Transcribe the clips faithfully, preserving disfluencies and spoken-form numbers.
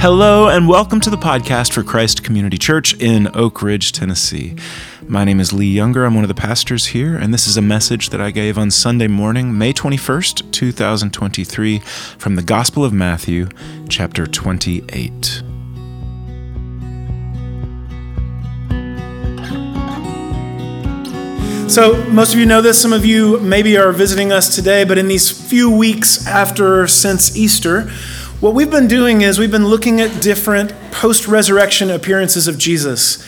Hello and welcome to the podcast for Christ Community Church in Oak Ridge, Tennessee. My name is Lee Younger. I'm one of the pastors here, and this is a message that I gave on Sunday morning, May twenty-first, two thousand twenty-three, from the Gospel of Matthew, chapter twenty-eight. So most of you know this, some of you maybe are visiting us today, but in these few weeks after since Easter, what we've been doing is we've been looking at different post-resurrection appearances of Jesus.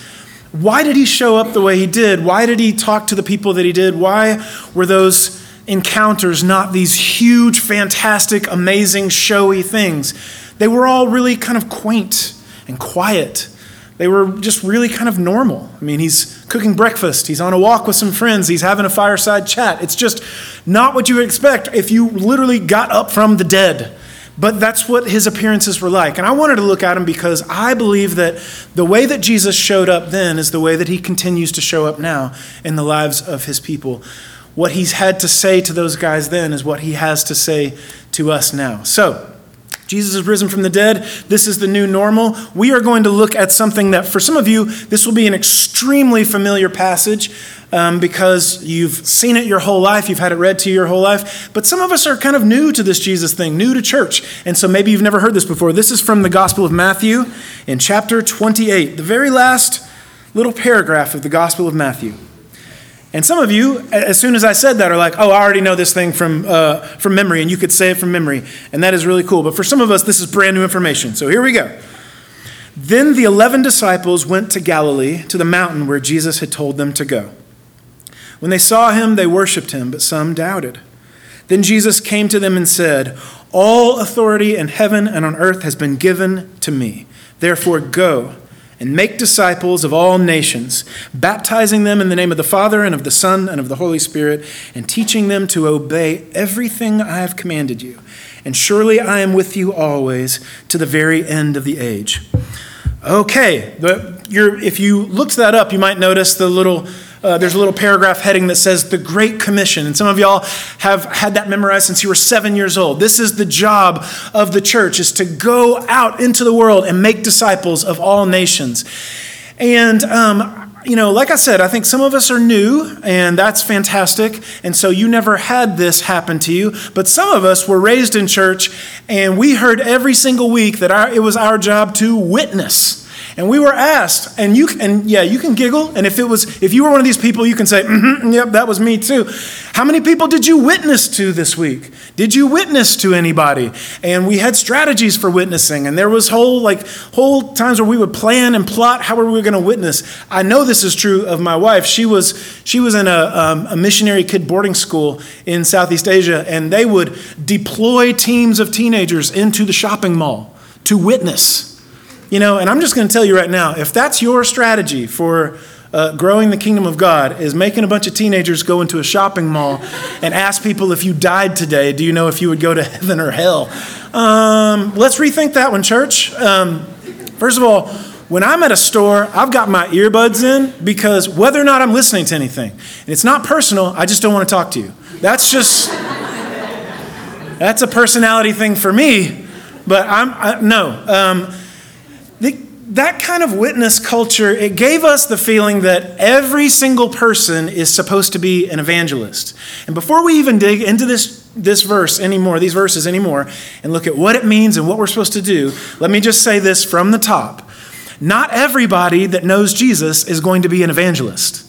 Why did he show up the way he did? Why did he talk to the people that he did? Why were those encounters not these huge, fantastic, amazing, showy things? They were all really kind of quaint and quiet. They were just really kind of normal. I mean, he's cooking breakfast. He's on a walk with some friends. He's having a fireside chat. It's just not what you would expect if you literally got up from the dead. But that's what his appearances were like. And I wanted to look at him because I believe that the way that Jesus showed up then is the way that he continues to show up now in the lives of his people. What he's had to say to those guys then is what he has to say to us now. So, Jesus is risen from the dead. This is the new normal. We are going to look at something that, for some of you, this will be an extremely familiar passage um, because you've seen it your whole life. You've had it read to you your whole life. But some of us are kind of new to this Jesus thing, new to church. And so maybe you've never heard this before. This is from the Gospel of Matthew in chapter twenty-eight, the very last little paragraph of the Gospel of Matthew. And some of you, as soon as I said that, are like, oh, I already know this thing from uh, from memory, and you could say it from memory. And that is really cool. But for some of us, this is brand new information. So here we go. Then the eleven disciples went to Galilee, to the mountain where Jesus had told them to go. When they saw him, they worshiped him, but some doubted. Then Jesus came to them and said, all authority in heaven and on earth has been given to me. Therefore, go and make disciples of all nations, baptizing them in the name of the Father and of the Son and of the Holy Spirit, and teaching them to obey everything I have commanded you. And surely I am with you always to the very end of the age. Okay, you're, if you looked that up, you might notice the little, uh, there's a little paragraph heading that says the Great Commission. And some of y'all have had that memorized since you were seven years old. This is the job of the church, is to go out into the world and make disciples of all nations. And, um, you know, like I said, I think some of us are new, and that's fantastic. And so you never had this happen to you. But some of us were raised in church, and we heard every single week that our, it was our job to witness. And we were asked, and you and yeah, you can giggle. And if it was, if you were one of these people, you can say, mm-hmm, yep, that was me too. How many people did you witness to this week? Did you witness to anybody? And we had strategies for witnessing. And there was whole like whole times where we would plan and plot how were we going to witness. I know this is true of my wife. She was she was in a, um, a missionary kid boarding school in Southeast Asia, and they would deploy teams of teenagers into the shopping mall to witness. You know, and I'm just going to tell you right now, if that's your strategy for uh, growing the kingdom of God, is making a bunch of teenagers go into a shopping mall and ask people, if you died today, do you know if you would go to heaven or hell? Um, let's rethink that one, church. Um, first of all, when I'm at a store, I've got my earbuds in because whether or not I'm listening to anything, and it's not personal, I just don't want to talk to you. That's just, that's a personality thing for me, but I'm, I, no, um, that kind of witness culture, it gave us the feeling that every single person is supposed to be an evangelist. And before we even dig into this, this verse anymore, these verses anymore, and look at what it means and what we're supposed to do, let me just say this from the top. Not everybody that knows Jesus is going to be an evangelist.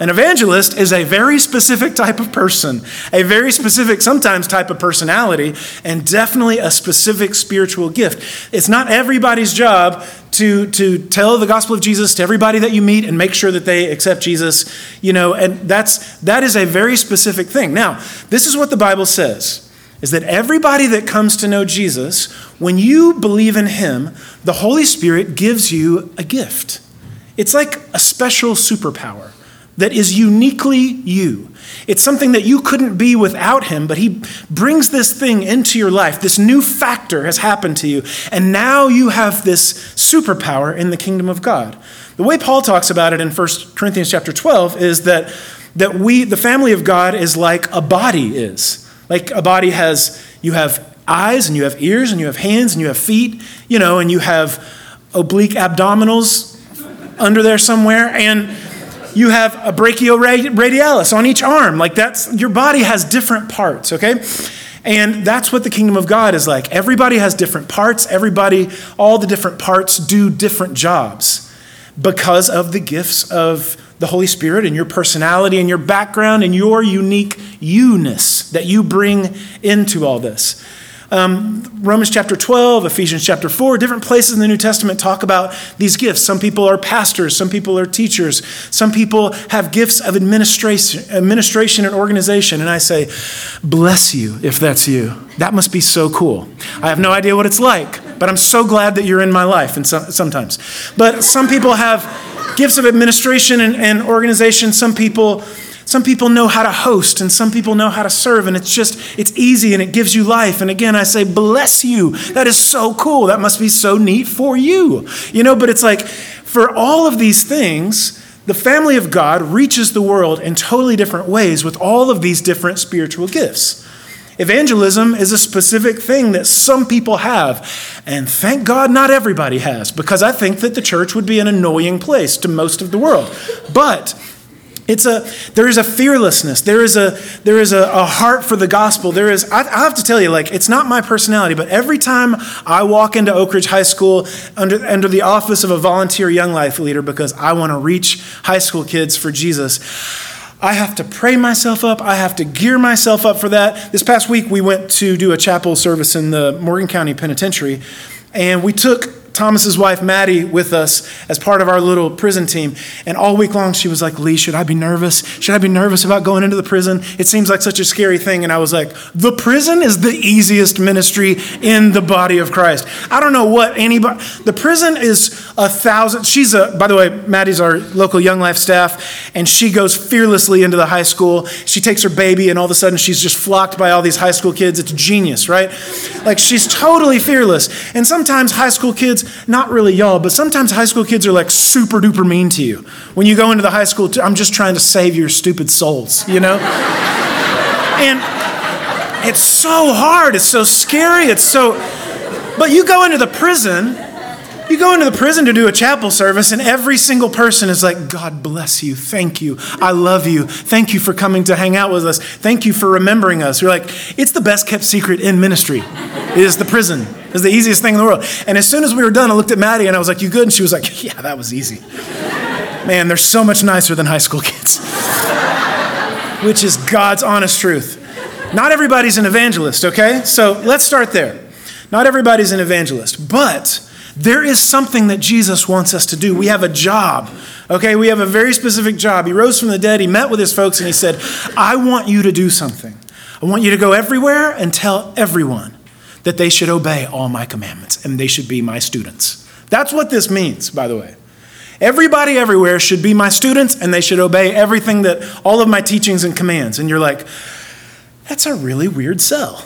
An evangelist is a very specific type of person, a very specific sometimes type of personality, and definitely a specific spiritual gift. It's not everybody's job to, to tell the gospel of Jesus to everybody that you meet and make sure that they accept Jesus, you know, and that's that is a very specific thing. Now, this is what the Bible says, is that everybody that comes to know Jesus, when you believe in him, the Holy Spirit gives you a gift. It's like a special superpower that is uniquely you. It's something that you couldn't be without him, but he brings this thing into your life. This new factor has happened to you, and now you have this superpower in the kingdom of God. The way Paul talks about it in First Corinthians chapter twelve is that, that we, the family of God, is like a body is. Like a body has, you have eyes and you have ears and you have hands and you have feet, you know, and you have oblique abdominals under there somewhere, and you have a brachioradialis on each arm. Like, that's, your body has different parts, okay? And that's what the kingdom of God is like. Everybody has different parts. Everybody, all the different parts do different jobs because of the gifts of the Holy Spirit and your personality and your background and your unique you-ness that you bring into all this. Um, Romans chapter twelve, Ephesians chapter four, different places in the New Testament talk about these gifts. Some people are pastors, some people are teachers, some people have gifts of administration, administration and organization. And I say, bless you if that's you. That must be so cool. I have no idea what it's like, but I'm so glad that you're in my life. And so, sometimes, but some people have gifts of administration and, and organization. Some people. Some people know how to host and some people know how to serve, and it's just, it's easy and it gives you life. And again, I say, bless you. That is so cool. That must be so neat for you. You know, but it's like, for all of these things, the family of God reaches the world in totally different ways with all of these different spiritual gifts. Evangelism is a specific thing that some people have, and thank God not everybody has, because I think that the church would be an annoying place to most of the world. But It's a, there is a fearlessness. There is a, there is a, a heart for the gospel. There is, I, I have to tell you, like, it's not my personality, but every time I walk into Oak Ridge High School under, under the office of a volunteer Young Life leader, because I want to reach high school kids for Jesus, I have to pray myself up. I have to gear myself up for that. This past week, we went to do a chapel service in the Morgan County Penitentiary, and we took Thomas's wife, Maddie, with us as part of our little prison team. And all week long, she was like, Lee, should I be nervous? Should I be nervous about going into the prison? It seems like such a scary thing. And I was like, the prison is the easiest ministry in the body of Christ. I don't know what anybody, the prison is a thousand. She's a, by the way, Maddie's our local Young Life staff, and she goes fearlessly into the high school. She takes her baby and all of a sudden she's just flocked by all these high school kids. It's genius, right? Like, she's totally fearless. And sometimes high school kids, not really y'all, but sometimes high school kids are like super duper mean to you. When you go into the high school, t- I'm just trying to save your stupid souls, you know? And it's so hard. It's so scary. It's so, but you go into the prison, you go into the prison to do a chapel service, and every single person is like, God bless you. Thank you. I love you. Thank you for coming to hang out with us. Thank you for remembering us. You're like, it's the best kept secret in ministry is the prison. It's the easiest thing in the world. And as soon as we were done, I looked at Maddie and I was like, you good? And she was like, yeah, that was easy. Man, they're so much nicer than high school kids, which is God's honest truth. Not everybody's an evangelist, okay? So let's start there. Not everybody's an evangelist, but there is something that Jesus wants us to do. We have a job, okay? We have a very specific job. He rose from the dead. He met with his folks and he said, I want you to do something. I want you to go everywhere and tell everyone that they should obey all my commandments and they should be my students. That's what this means, by the way. Everybody everywhere should be my students and they should obey everything that, all of my teachings and commands. And you're like, that's a really weird sell.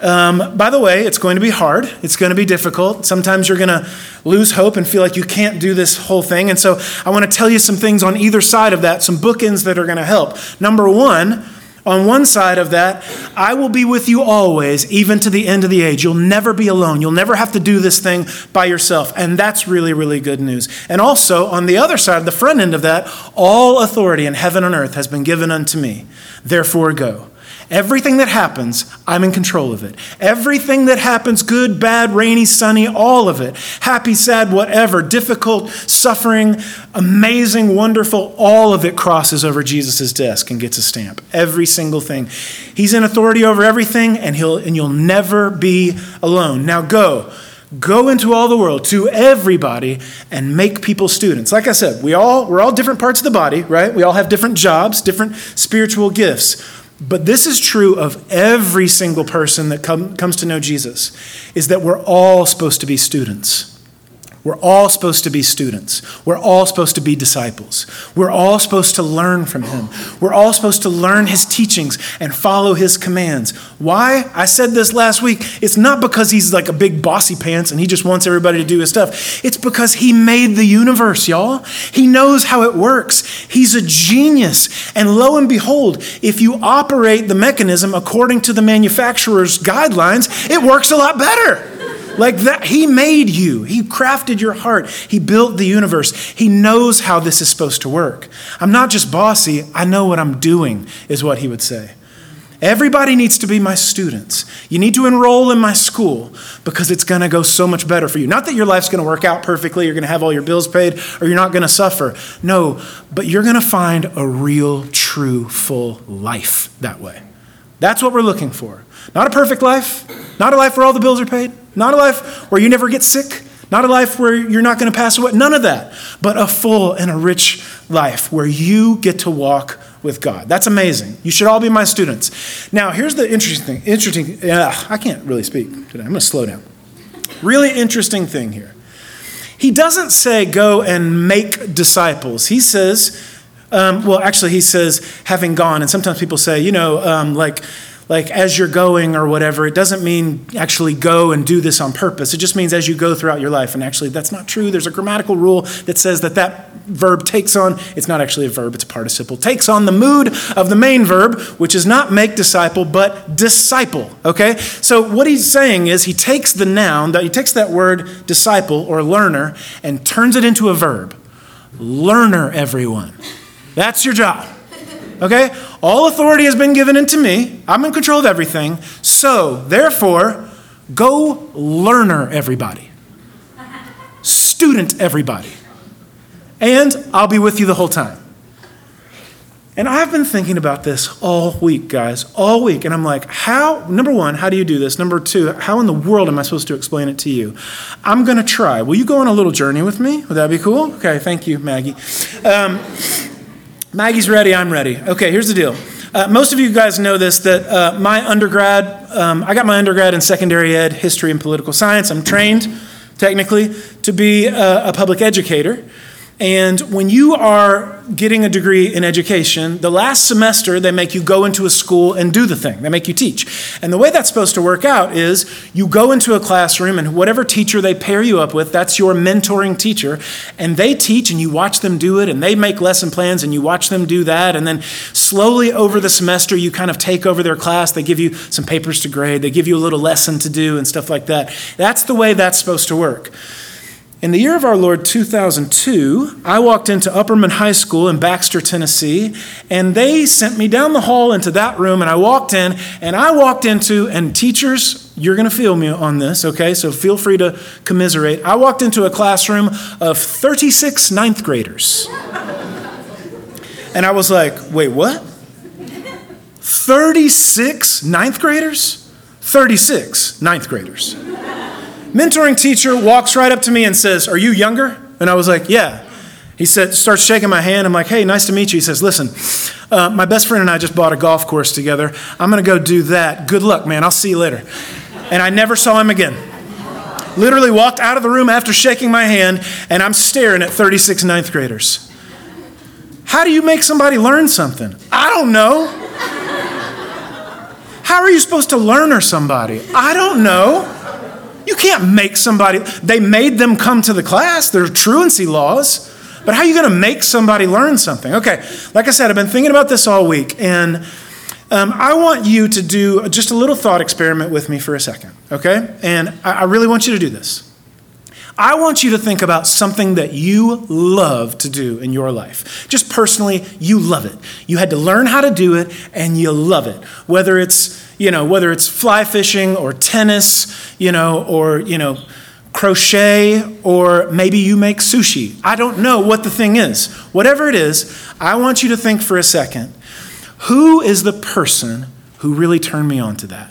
Um, by the way, it's going to be hard. It's going to be difficult. Sometimes you're going to lose hope and feel like you can't do this whole thing. And so I want to tell you some things on either side of that, some bookends that are going to help. Number one, on one side of that, I will be with you always, even to the end of the age. You'll never be alone. You'll never have to do this thing by yourself. And that's really, really good news. And also on the other side, the front end of that, all authority in heaven and earth has been given unto me. Therefore go. Everything that happens, I'm in control of it. Everything that happens, good, bad, rainy, sunny, all of it, happy, sad, whatever, difficult, suffering, amazing, wonderful, all of it crosses over Jesus' desk and gets a stamp. Every single thing. He's in authority over everything, and he'll and you'll never be alone. Now go. Go into all the world, to everybody, and make people students. Like I said, we all, we're all different parts of the body, right? We all have different jobs, different spiritual gifts. But this is true of every single person that come, comes to know Jesus, is that we're all supposed to be students. We're all supposed to be students. We're all supposed to be disciples. We're all supposed to learn from him. We're all supposed to learn his teachings and follow his commands. Why? I said this last week. It's not because he's like a big bossy pants and he just wants everybody to do his stuff. It's because he made the universe, y'all. He knows how it works. He's a genius. And lo and behold, if you operate the mechanism according to the manufacturer's guidelines, it works a lot better. Like that, he made you. He crafted your heart. He built the universe. He knows how this is supposed to work. I'm not just bossy. I know what I'm doing, is what he would say. Everybody needs to be my students. You need to enroll in my school because it's going to go so much better for you. Not that your life's going to work out perfectly, you're going to have all your bills paid, or you're not going to suffer. No, but you're going to find a real, true, full life that way. That's what we're looking for. Not a perfect life, not a life where all the bills are paid, not a life where you never get sick, not a life where you're not going to pass away, none of that, but a full and a rich life where you get to walk with God. That's amazing. You should all be my students. Now, here's the interesting thing. Interesting, ugh, I can't really speak today. I'm going to slow down. Really interesting thing here. He doesn't say go and make disciples. He says, um, well, actually, he says having gone. And sometimes people say, you know, um, like, like as you're going or whatever, it doesn't mean actually go and do this on purpose. It just means as you go throughout your life. And actually, that's not true. There's a grammatical rule that says that that verb takes on, it's not actually a verb, it's a participle, takes on the mood of the main verb, which is not make disciple, but disciple, okay? So what he's saying is he takes the noun, he takes that word disciple or learner and turns it into a verb. Learner, everyone. That's your job. Okay? All authority has been given unto me. I'm in control of everything. So, therefore, go learner everybody. Student everybody. And I'll be with you the whole time. And I've been thinking about this all week, guys, all week. And I'm like, how, number one, how do you do this? Number two, how in the world am I supposed to explain it to you? I'm going to try. Will you go on a little journey with me? Would that be cool? Okay, thank you, Maggie. Um Maggie's ready, I'm ready. Okay, here's the deal. Uh, most of you guys know this, that uh, my undergrad, um, I got my undergrad in secondary ed, history and political science. I'm trained, technically, to be a, a public educator. And when you are getting a degree in education, the last semester they make you go into a school and do the thing. They make you teach. And the way that's supposed to work out is you go into a classroom and whatever teacher they pair you up with, that's your mentoring teacher. And they teach and you watch them do it and they make lesson plans and you watch them do that. And then slowly over the semester, you kind of take over their class. They give you some papers to grade. They give you a little lesson to do and stuff like that. That's the way that's supposed to work. In the year of our Lord two thousand two, I walked into Upperman High School in Baxter, Tennessee, and they sent me down the hall into that room, and I walked in, and I walked into, and teachers, you're going to feel me on this, okay, so feel free to commiserate. I walked into a classroom of thirty-six ninth graders. And I was like, wait, what? thirty-six ninth graders? thirty-six ninth graders. Mentoring teacher walks right up to me and says, are you Younger? And I was like, yeah. He said, starts shaking my hand. I'm like, hey, nice to meet you. He says, listen, uh, my best friend and I just bought a golf course together. I'm going to go do that. Good luck, man. I'll see you later. And I never saw him again. Literally walked out of the room after shaking my hand, and I'm staring at thirty-six ninth graders. How do you make somebody learn something? I don't know. How are you supposed to learner somebody? I don't know. You can't make somebody, they made them come to the class. There are truancy laws. But how are you going to make somebody learn something? Okay, like I said, I've been thinking about this all week. And um, I want you to do just a little thought experiment with me for a second, okay? And I, I really want you to do this. I want you to think about something that you love to do in your life. Just personally, you love it. You had to learn how to do it, and you love it. Whether it's, you know, whether it's fly fishing or tennis, you know, or, you know, crochet, or maybe you make sushi. I don't know what the thing is. Whatever it is, I want you to think for a second, who is the person who really turned me on to that?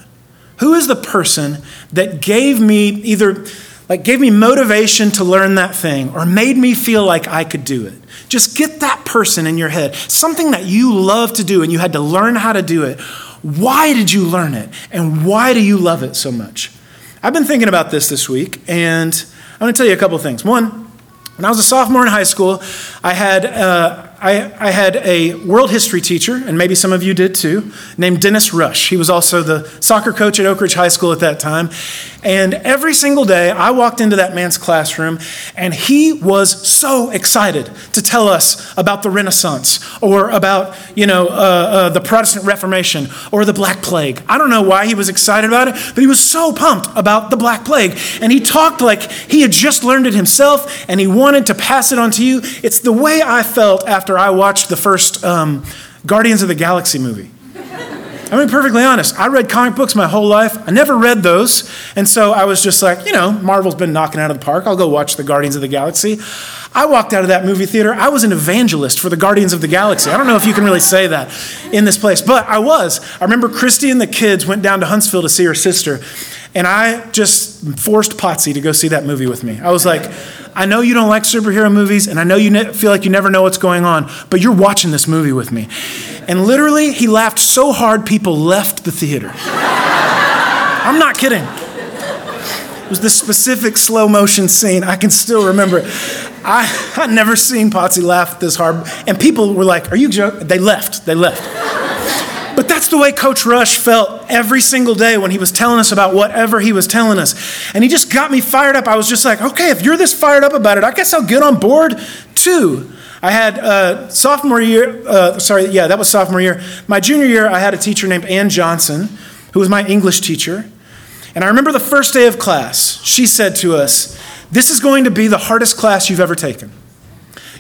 Who is the person that gave me either... like gave me motivation to learn that thing or made me feel like I could do it. Just get that person in your head, something that you love to do and you had to learn how to do it. Why did you learn it? And why do you love it so much? I've been thinking about this this week, and going to tell you a couple of things. One, when I was a sophomore in high school, I had uh, I, I had a world history teacher, and maybe some of you did too, named Dennis Rush. He was also the soccer coach at Oak Ridge High School at that time. And every single day, I walked into that man's classroom, and he was so excited to tell us about the Renaissance, or about, you know, uh, uh, the Protestant Reformation, or the Black Plague. I don't know why he was excited about it, but he was so pumped about the Black Plague. And he talked like he had just learned it himself, and he wanted to pass it on to you. It's the way I felt after I watched the first um, Guardians of the Galaxy movie. I'm being perfectly honest. I read comic books my whole life. I never read those. And so I was just like, you know, Marvel's been knocking out of the park. I'll go watch the Guardians of the Galaxy. I walked out of that movie theater. I was an evangelist for the Guardians of the Galaxy. I don't know if you can really say that in this place, but I was. I remember Christy and the kids went down to Huntsville to see her sister, and I just forced Potsy to go see that movie with me. I was like, I know you don't like superhero movies, and I know you ne- feel like you never know what's going on, but you're watching this movie with me. And literally, he laughed so hard, people left the theater. I'm not kidding. It was this specific slow motion scene. I can still remember it. I, I'd never seen Potsy laugh this hard. And people were like, are you joking? They left. They left. But that's the way Coach Rush felt every single day when he was telling us about whatever he was telling us. And he just got me fired up. I was just like, okay, if you're this fired up about it, I guess I'll get on board too. I had uh, sophomore year, uh, sorry, yeah, that was sophomore year. My junior year, I had a teacher named Ann Johnson, who was my English teacher. And I remember the first day of class, she said to us, this is going to be the hardest class you've ever taken.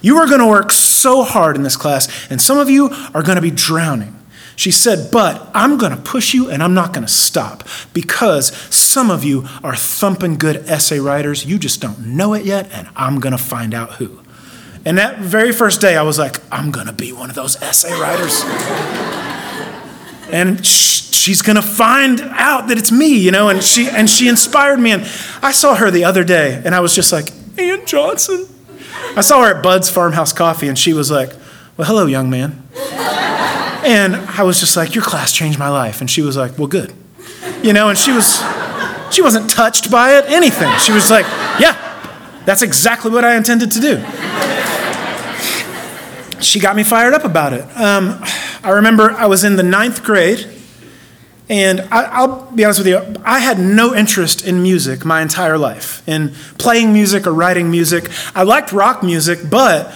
You are going to work so hard in this class, and some of you are going to be drowning. She said, but I'm going to push you, and I'm not going to stop, because some of you are thumping good essay writers. You just don't know it yet, and I'm going to find out who. And that very first day, I was like, I'm going to be one of those essay writers. And sh- she's going to find out that it's me, you know, and she and she inspired me. And I saw her the other day, and I was just like, Ann Johnson. I saw her at Bud's Farmhouse Coffee, and she was like, well, hello, young man. And I was just like, your class changed my life. And she was like, well, good. You know, and she, was, she wasn't touched by it, anything. She was like, yeah, that's exactly what I intended to do. She got me fired up about it. Um, I remember I was in the ninth grade, and I, I'll be honest with you, I had no interest in music my entire life, in playing music or writing music. I liked rock music, but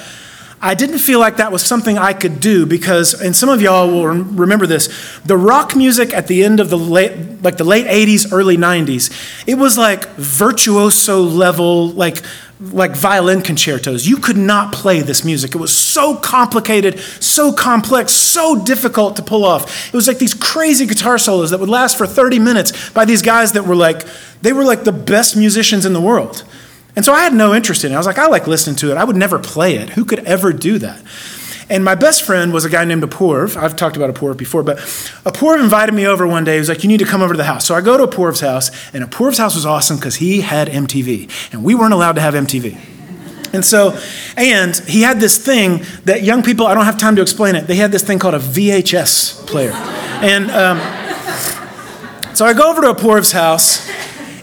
I didn't feel like that was something I could do because, and some of y'all will remember this, the rock music at the end of the late, like the late eighties, early nineties, it was like virtuoso level, like like violin concertos. You could not play this music. It was so complicated, so complex, so difficult to pull off. It was like these crazy guitar solos that would last for thirty minutes by these guys that were like, they were like the best musicians in the world. And so I had no interest in it. I was like, I like listening to it. I would never play it. Who could ever do that? And my best friend was a guy named Apoorv. I've talked about Apoorv before, but Apoorv invited me over one day. He was like, you need to come over to the house. So I go to Apoorv's house, and Apoorv's house was awesome because he had M T V, and we weren't allowed to have M T V. And so, and he had this thing that young people, I don't have time to explain it, they had this thing called a V H S player. And um, so I go over to Apoorv's house,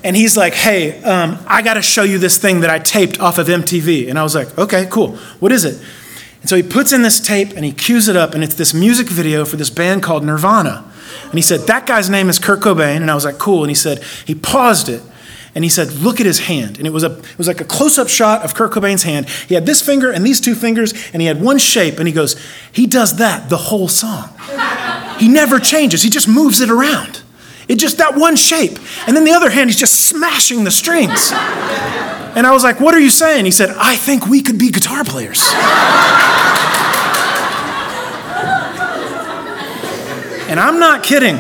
and he's like, hey, um, I got to show you this thing that I taped off of M T V. And I was like, okay, cool. What is it? And so he puts in this tape, and he cues it up, and it's this music video for this band called Nirvana. And he said, that guy's name is Kurt Cobain. And I was like, cool. And he said, he paused it, and he said, look at his hand. And it was a, it was like a close-up shot of Kurt Cobain's hand. He had this finger and these two fingers, and he had one shape. And he goes, he does that the whole song. He never changes. He just moves it around. It just that one shape. And then the other hand, he's just smashing the strings. And I was like, what are you saying? He said, I think we could be guitar players. And I'm not kidding.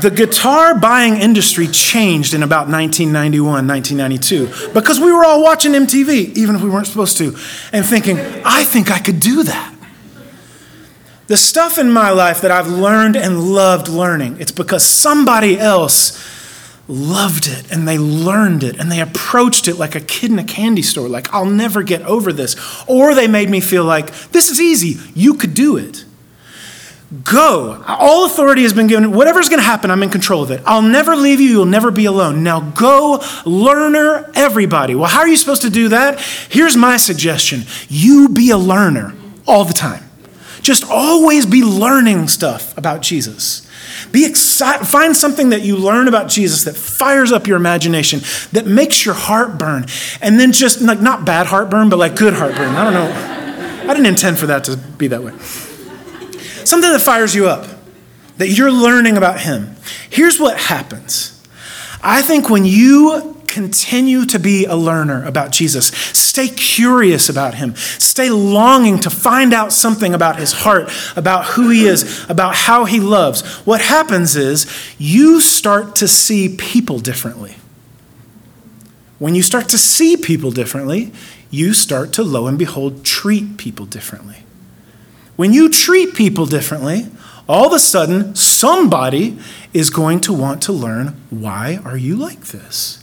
The guitar buying industry changed in about nineteen ninety-one, nineteen ninety-two, because we were all watching M T V, even if we weren't supposed to, and thinking, I think I could do that. The stuff in my life that I've learned and loved learning, it's because somebody else loved it, and they learned it, and they approached it like a kid in a candy store, like, I'll never get over this. Or they made me feel like, this is easy, you could do it. Go. All authority has been given. Whatever's going to happen, I'm in control of it. I'll never leave you. You'll never be alone. Now go, learner, everybody. Well, how are you supposed to do that? Here's my suggestion. You be a learner all the time. Just always be learning stuff about Jesus. Be excited. Find something that you learn about Jesus that fires up your imagination, that makes your heart burn. And then just, like, not bad heartburn, but like good heartburn. I don't know. I didn't intend for that to be that way. Something that fires you up, that you're learning about him. Here's what happens. I think when you continue to be a learner about Jesus, stay curious about him, stay longing to find out something about his heart, about who he is, about how he loves, what happens is you start to see people differently. When you start to see people differently, you start to, lo and behold, treat people differently. When you treat people differently, all of a sudden, somebody is going to want to learn, why are you like this?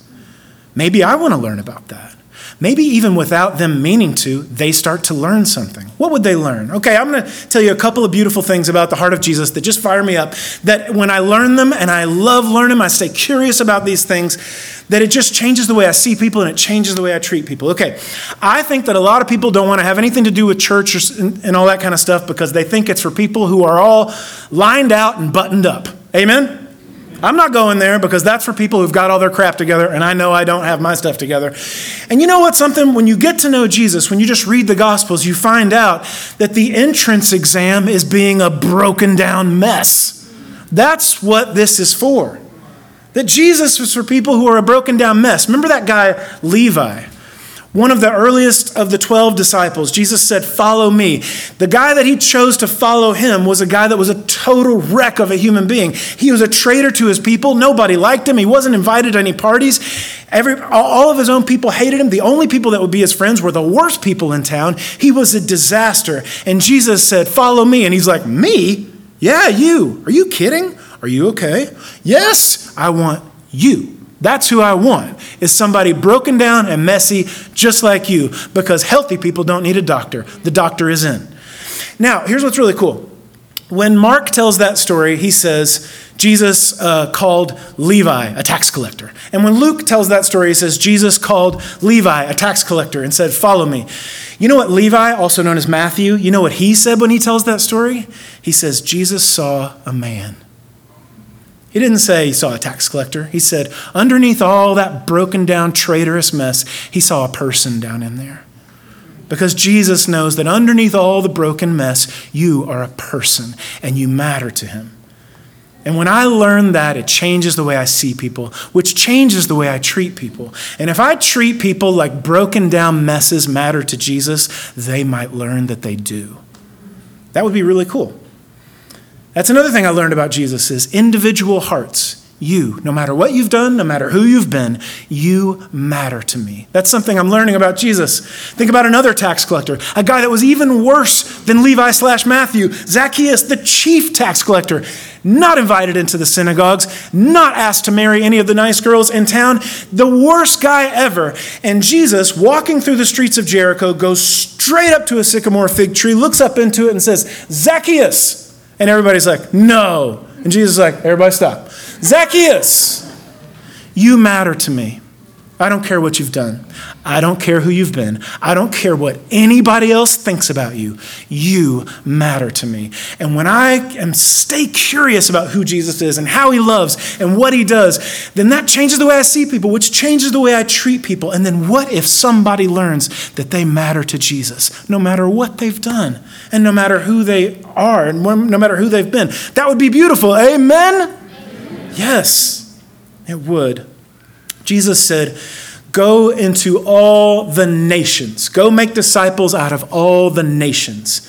Maybe I want to learn about that. Maybe even without them meaning to, they start to learn something. What would they learn? Okay, I'm going to tell you a couple of beautiful things about the heart of Jesus that just fire me up, that when I learn them, and I love learning them, I stay curious about these things, that it just changes the way I see people and it changes the way I treat people. Okay, I think that a lot of people don't want to have anything to do with church or, and, and all that kind of stuff because they think it's for people who are all lined out and buttoned up. Amen? I'm not going there because that's for people who've got all their crap together, and I know I don't have my stuff together. And you know what, something, when you get to know Jesus, when you just read the Gospels, you find out that the entrance exam is being a broken down mess. That's what this is for. That Jesus was for people who are a broken down mess. Remember that guy, Levi? One of the earliest of the twelve disciples, Jesus said, follow me. The guy that he chose to follow him was a guy that was a total wreck of a human being. He was a traitor to his people. Nobody liked him. He wasn't invited to any parties. Every, all of his own people hated him. The only people that would be his friends were the worst people in town. He was a disaster. And Jesus said, follow me. And he's like, me? Yeah, you. Are you kidding? Are you okay? Yes, I want you. That's who I want, is somebody broken down and messy just like you, because healthy people don't need a doctor. The doctor is in. Now, here's what's really cool. When Mark tells that story, he says, Jesus uh, called Levi a tax collector. And when Luke tells that story, he says, Jesus called Levi a tax collector and said, follow me. You know what Levi, also known as Matthew, you know what he said when he tells that story? He says, Jesus saw a man. He didn't say he saw a tax collector. He said, underneath all that broken down, traitorous mess, he saw a person down in there. Because Jesus knows that underneath all the broken mess, you are a person and you matter to him. And when I learn that, it changes the way I see people, which changes the way I treat people. And if I treat people like broken down messes matter to Jesus, they might learn that they do. That would be really cool. That's another thing I learned about Jesus is individual hearts. You, no matter what you've done, no matter who you've been, you matter to me. That's something I'm learning about Jesus. Think about another tax collector, a guy that was even worse than Levi slash Matthew, Zacchaeus, the chief tax collector, not invited into the synagogues, not asked to marry any of the nice girls in town, the worst guy ever. And Jesus, walking through the streets of Jericho, goes straight up to a sycamore fig tree, looks up into it and says, Zacchaeus. And everybody's like, no. And Jesus is like, everybody stop. Zacchaeus, you matter to me. I don't care what you've done. I don't care who you've been. I don't care what anybody else thinks about you. You matter to me. And when I am stay curious about who Jesus is and how he loves and what he does, then that changes the way I see people, which changes the way I treat people. And then what if somebody learns that they matter to Jesus, no matter what they've done and no matter who they are and no matter who they've been? That would be beautiful. Amen? Amen. Yes, it would. Jesus said, go into all the nations. Go make disciples out of all the nations.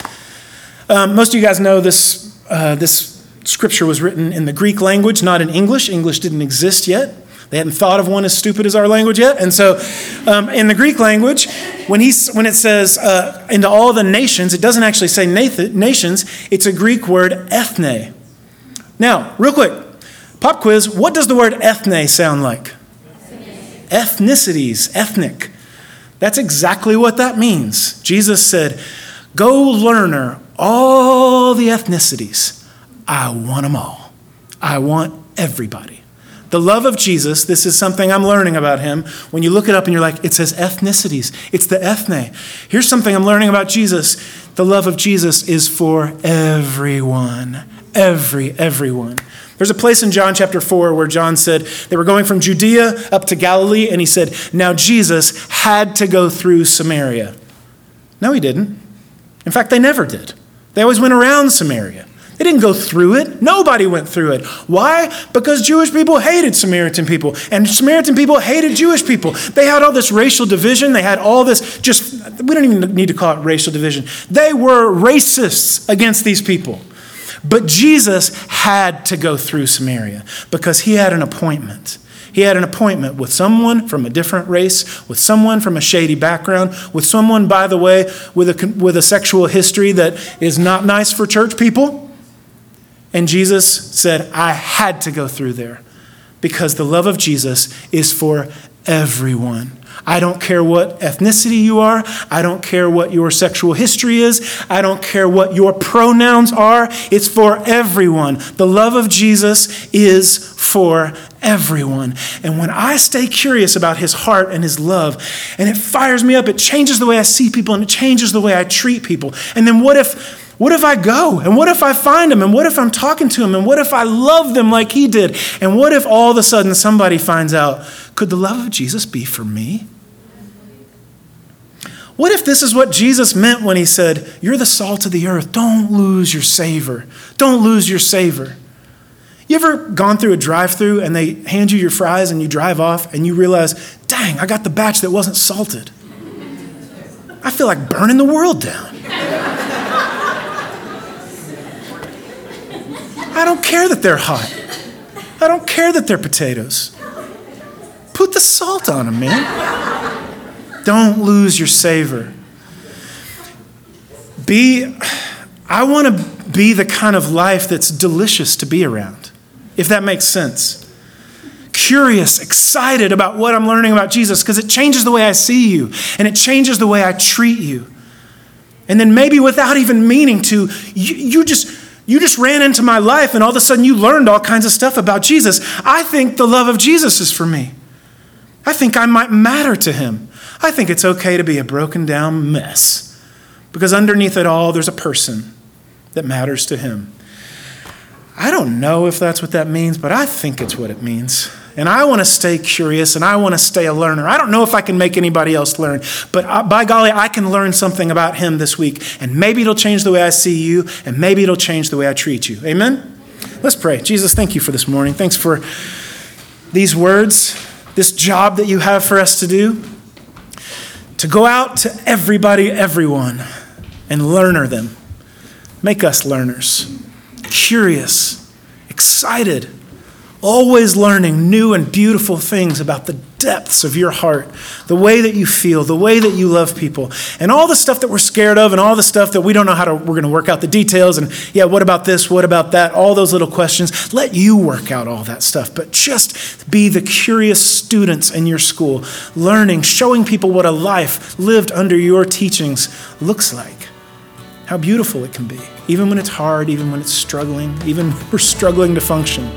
Um, most of you guys know this, uh, this scripture was written in the Greek language, not in English. English didn't exist yet. They hadn't thought of one as stupid as our language yet. And so um, in the Greek language, when he, when it says uh, into all the nations, it doesn't actually say nations. It's a Greek word, ethne. Now, real quick, pop quiz, what does the word ethne sound like? Ethnicities, ethnic. That's exactly what that means. Jesus said, go learner all the ethnicities, I want them all. I want everybody. The love of Jesus, this is something I'm learning about him. When you look it up and you're like, it says ethnicities. It's the ethne. Here's something I'm learning about Jesus. The love of Jesus is for everyone. Every, everyone. There's a place in John chapter four where John said they were going from Judea up to Galilee, and he said, now Jesus had to go through Samaria. No, he didn't. In fact, they never did. They always went around Samaria. They didn't go through it. Nobody went through it. Why? Because Jewish people hated Samaritan people, and Samaritan people hated Jewish people. They had all this racial division. They had all this just, we don't even need to call it racial division. They were racists against these people. But Jesus had to go through Samaria because he had an appointment. He had an appointment with someone from a different race, with someone from a shady background, with someone, by the way, with a, with a sexual history that is not nice for church people. And Jesus said, I had to go through there because the love of Jesus is for everyone. I don't care what ethnicity you are. I don't care what your sexual history is. I don't care what your pronouns are. It's for everyone. The love of Jesus is for everyone. And when I stay curious about his heart and his love, and it fires me up, it changes the way I see people and it changes the way I treat people. And then what if, what if I go? And what if I find him? And what if I'm talking to him? And what if I love them like he did? And what if all of a sudden somebody finds out, could the love of Jesus be for me? What if this is what Jesus meant when he said, you're the salt of the earth. Don't lose your savor. Don't lose your savor. You ever gone through a drive-thru and they hand you your fries and you drive off and you realize, dang, I got the batch that wasn't salted. I feel like burning the world down. I don't care that they're hot. I don't care that they're potatoes. Put the salt on them, man. Don't lose your savor. Be, I want to be the kind of life that's delicious to be around, if that makes sense. Curious, excited about what I'm learning about Jesus because it changes the way I see you and it changes the way I treat you. And then maybe without even meaning to, you, you just... You just ran into my life and all of a sudden you learned all kinds of stuff about Jesus. I think the love of Jesus is for me. I think I might matter to him. I think it's okay to be a broken down mess because underneath it all, there's a person that matters to him. I don't know if that's what that means, but I think it's what it means. And I want to stay curious and I want to stay a learner. I don't know if I can make anybody else learn, but I, by golly, I can learn something about him this week. And maybe it'll change the way I see you and maybe it'll change the way I treat you. Amen? Let's pray. Jesus, thank you for this morning. Thanks for these words, this job that you have for us to do, to go out to everybody, everyone, and learner them. Make us learners, curious, excited, always learning new and beautiful things about the depths of your heart, the way that you feel, the way that you love people, and all the stuff that we're scared of and all the stuff that we don't know how to, we're going to work out the details and yeah, what about this? What about that? All those little questions. Let you work out all that stuff, but just be the curious students in your school, learning, showing people what a life lived under your teachings looks like, how beautiful it can be, even when it's hard, even when it's struggling, even when we're struggling to function.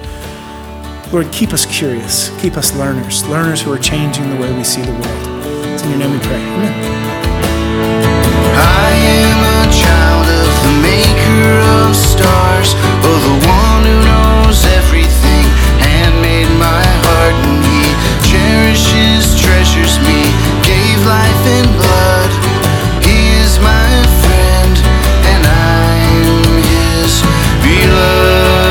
Lord, keep us curious. Keep us learners. Learners who are changing the way we see the world. It's in your name we pray. Amen. I am a child of the maker of stars, of the one who knows everything, handmade my heart, and he cherishes, treasures me, gave life and blood. He is my friend, and I am his beloved.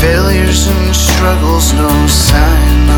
Failures and struggles, no sign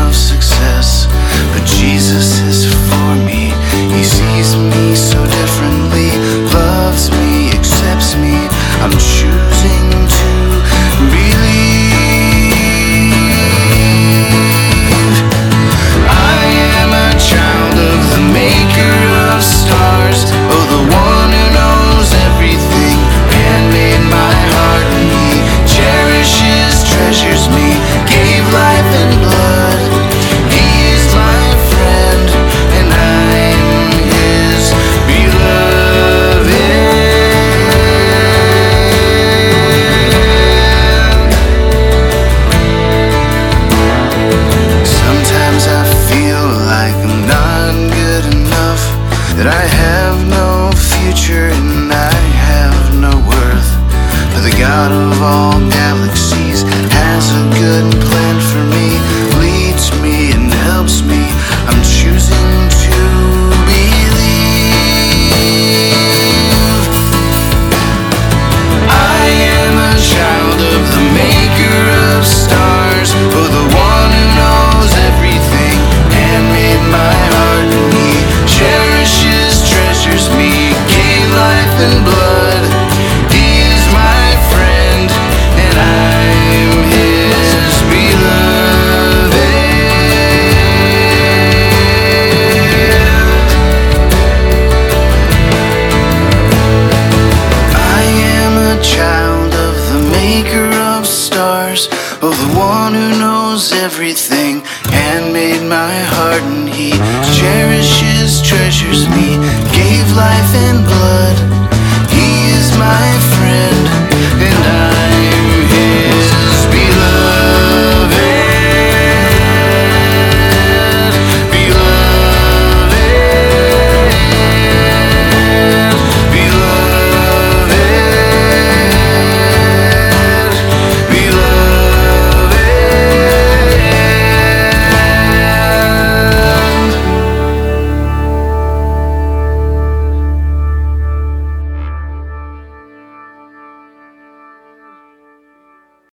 guarded my heart, and he cherishes, treasures me, gave life and blood. He is my friend.